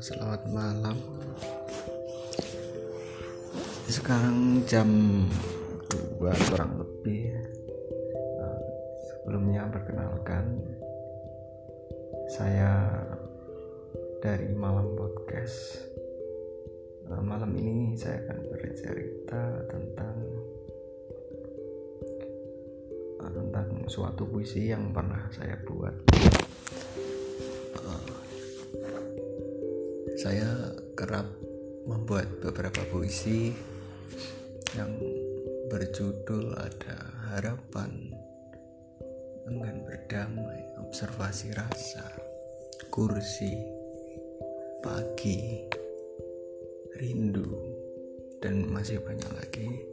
selamat malam. Sekarang jam 2 kurang lebih. Sebelumnya perkenalkan, saya dari Malam Podcast. Malam ini saya akan bercerita tentang suatu puisi yang pernah saya buat. Saya kerap membuat beberapa puisi yang berjudul Ada Harapan, Enggan Berdamai, Observasi Rasa, Kursi, Pagi, Rindu, dan masih banyak lagi.